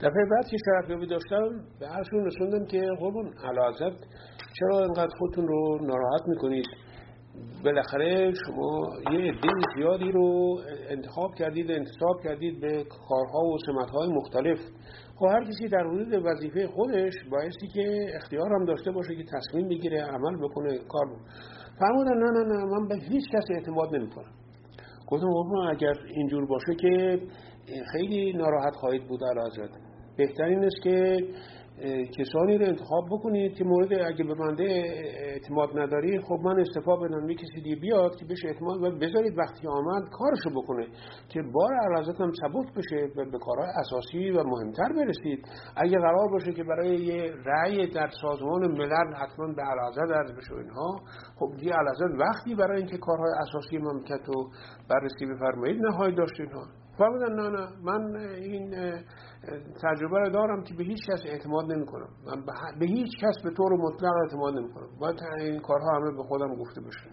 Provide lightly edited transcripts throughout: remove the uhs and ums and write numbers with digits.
دفعه بعد که شرفیابی داشتم به عرضشون رسوندم که قربان اعلیحضرت چرا اینقدر خودتون رو ناراحت میکنید؟ بالاخره شما یه عده زیادی رو انتخاب کردید و انتصاب کردید به کارها و سمت‌های مختلف. خب هر کسی در حدود وظیفه خودش بایستی که اختیار هم داشته باشه که تصمیم بگیره، عمل بکنه، کار بکنه. فرمودن نه نه نه، من به هیچ کس اعتماد نمی‌کنم. گفتم قربان اگر اینجور باشه که خیلی ناراحت خواهید بود اعلیحضرت، بهترین است که کسانی رو انتخاب بکنید که مورد اگه به بنده اعتماد نداری، خب من استعفا بدم، کسی دیگه بیاد که بهش اعتماد و بذارید وقتی آمد کارشو بکنه که بار اعلیحضرت هم ثبوت بشه و به کارهای اساسی و مهمتر برسید. اگه قرار باشه که برای یه رأی در سازمان ملل حتما به اعلیحضرت عرض بشه اینها، خب دیگه اعلیحضرت وقتی برای اینکه کارهای اساسی مملکت رو بررسی بفرمایید نهایی داشتین ها. فرمودن نه نه، من این تجربه رو دارم که به هیچ کس اعتماد نمی کنم. من به هیچ کس به طور مطلق اعتماد نمی کنم. باید این کارها همه به خودم گفته بشه.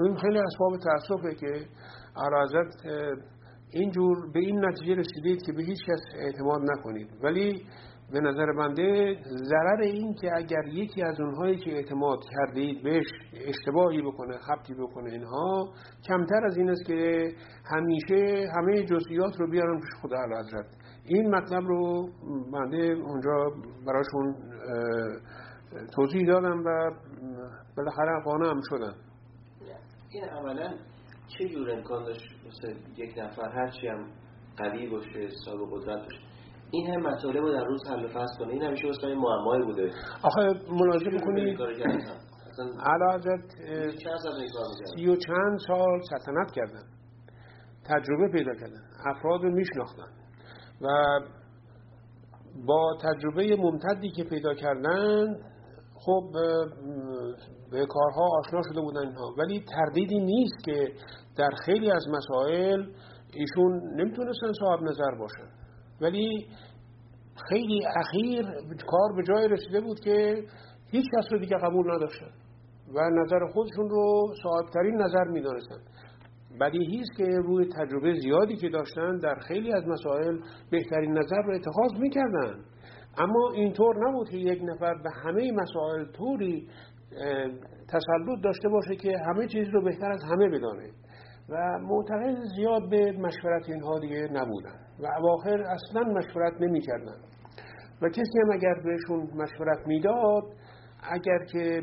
این خیلی اسباب تأسفه که اعلیحضرت اینجور به این نتیجه رسیدید که به هیچ کس اعتماد نکنید. ولی به نظر بنده ضرر این که اگر یکی از اونهایی که اعتماد کردید بهش اشتباهی بکنه، خبطی بکنه، اینها کمتر از این است که همیشه همه جزئیات رو بیارن پیش خود اعلیحضرت. این مطلب رو بنده اونجا براشون توضیح دادم و بالاخره قانع هم شدن. این عملا چه جور امکان داشت مثل یک نفر هرچی هم قوی باشه، صاحب قدرت باشه، این هم مسئله رو در روز حل و فصل کنه؟ این همیشه واسه این معمایی بوده. آخه ملاحظه بکنید اعلیحضرت 30 و چند سال سلطنت کردن، تجربه پیدا کردن، افراد رو میشناختن و با تجربه ممتدی که پیدا کردن خب به کارها آشنا شده بودن اینها. ولی تردیدی نیست که در خیلی از مسائل ایشون نمیتونستن صاحب نظر باشن، ولی خیلی اخیر کار به جای رسیده بود که هیچ کس رو دیگه قبول نداشتن و نظر خودشون رو صاحبترین نظر می دانستن. بدیهی است که روی تجربه زیادی که داشتن در خیلی از مسائل بهترین نظر رو اتخاذ می کردن. اما اینطور نبود که یک نفر به همه مسائل طوری تسلط داشته باشه که همه چیز رو بهتر از همه بدانه و معتقد زیاد به مشورت اینها دیگه نبودن و اواخر اصلا مشورت نمی کردن. و کسی هم اگر بهشون مشورت میداد، اگر که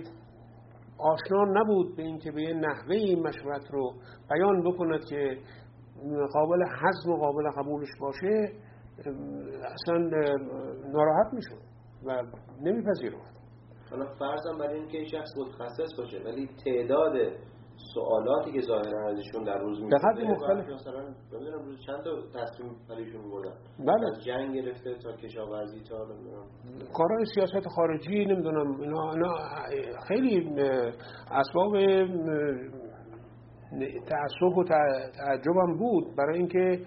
آشنا نبود به این که به یه نحوه این مشورت رو بیان بکند که قابل هضم و قابل قبولش باشه، اصلا ناراحت می شد و نمی پذیرفت. حالا فرضاً برای این که شخص متخصص باشه، ولی تعداد سوالاتی که ظاهرا ازشون در روز میاد دقیق مختلف، مثلا نمیدونم روز چند تا تصمیم برایشون بردن، بله، از جنگ گرفته تا کشاورزی تا کارهای سیاست خارجی، نمیدونم اینا خیلی اسباب تأسف و تعجبم بود برای اینکه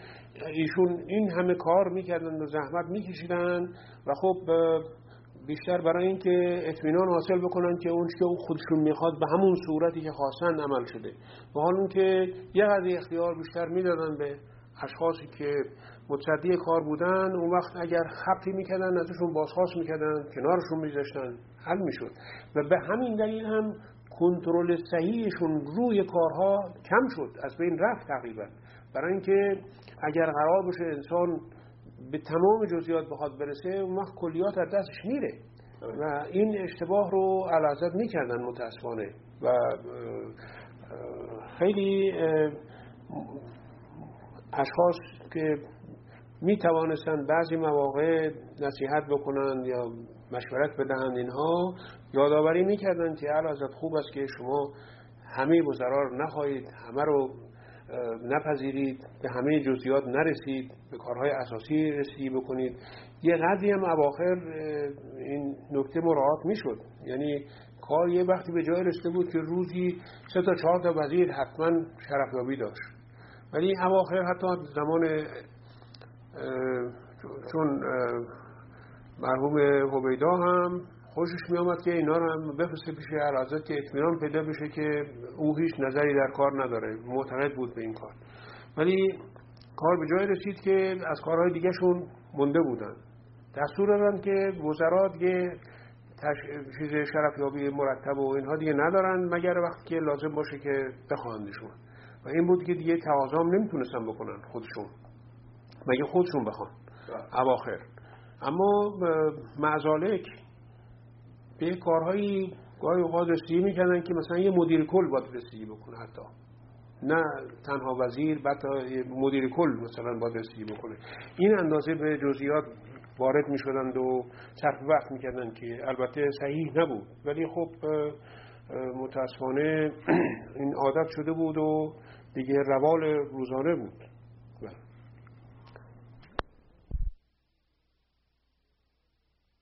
ایشون این همه کار میکردن و زحمت میکشیدن و خب بیشتر برای این که اطمینان حاصل بکنن که اون که خودشون میخواد به همون صورتی که خواستن عمل شده، و حال اون که یه قدری اختیار بیشتر میدادن به اشخاصی که متصدی کار بودن، اون وقت اگر خبطی میکردن ازشون بازخواست میکردن، کنارشون میذاشتن، حل میشد. و به همین دلیل هم کنترل صحیحشون روی کارها کم شد، از بین رفت تقریبا. برای اینکه اگر قرار باشه انسان به تمام جزئیات بخواد برسه، اون وقت کلیات از دستش میره و این اشتباه رو اعلیحضرت میکردن متاسفانه و خیلی اشخاص که میتوانستن بعضی مواقع نصیحت بکنن یا مشورت بدهند، اینها یادآوری میکردن که اعلیحضرت خوب است که شما همه وزرا رو نخواهید، همه رو نپذیرید، به همه جزئیات نرسید، به کارهای اساسی رسیدگی بکنید. یه قدری هم اواخر این نکته مراعات میشد، یعنی کار یه وقتی به جای رسیده بود که روزی 3 تا 4 تا وزیر حتما شرفیابی داشت، ولی اواخر حتی زمان چون مرحوم حبیدا هم خوشش می آمد که اینا رو هم بفرسته پیش اعلیحضرت که اطمینان پیدا بشه که او هیچ نظری در کار نداره، معتقد بود به این کار. ولی کار به جای رسید که از کارهای دیگه شون مونده بودن. دستور دادن که وزرات یه چیز شرفیابی مرتب و اینها دیگه ندارن مگر وقتی که لازم باشه که بخواندشون، و این بود که دیگه تقاضام نمیتونستن بکنن خودشون مگه خودشون بخوان اواخر. اما معزالک به کارهایی گاهی اوقات رسیدگی میکردن که مثلا یه مدیر کل باید رسیدگی بکنه، حتی نه تنها وزیر، بلکه مدیر کل مثلا باید رسیدگی بکنه. این اندازه به جزئیات وارد میشدند و صرف وقت میکردن که البته صحیح نبود، ولی خب متاسفانه این عادت شده بود و دیگه روال روزانه بود.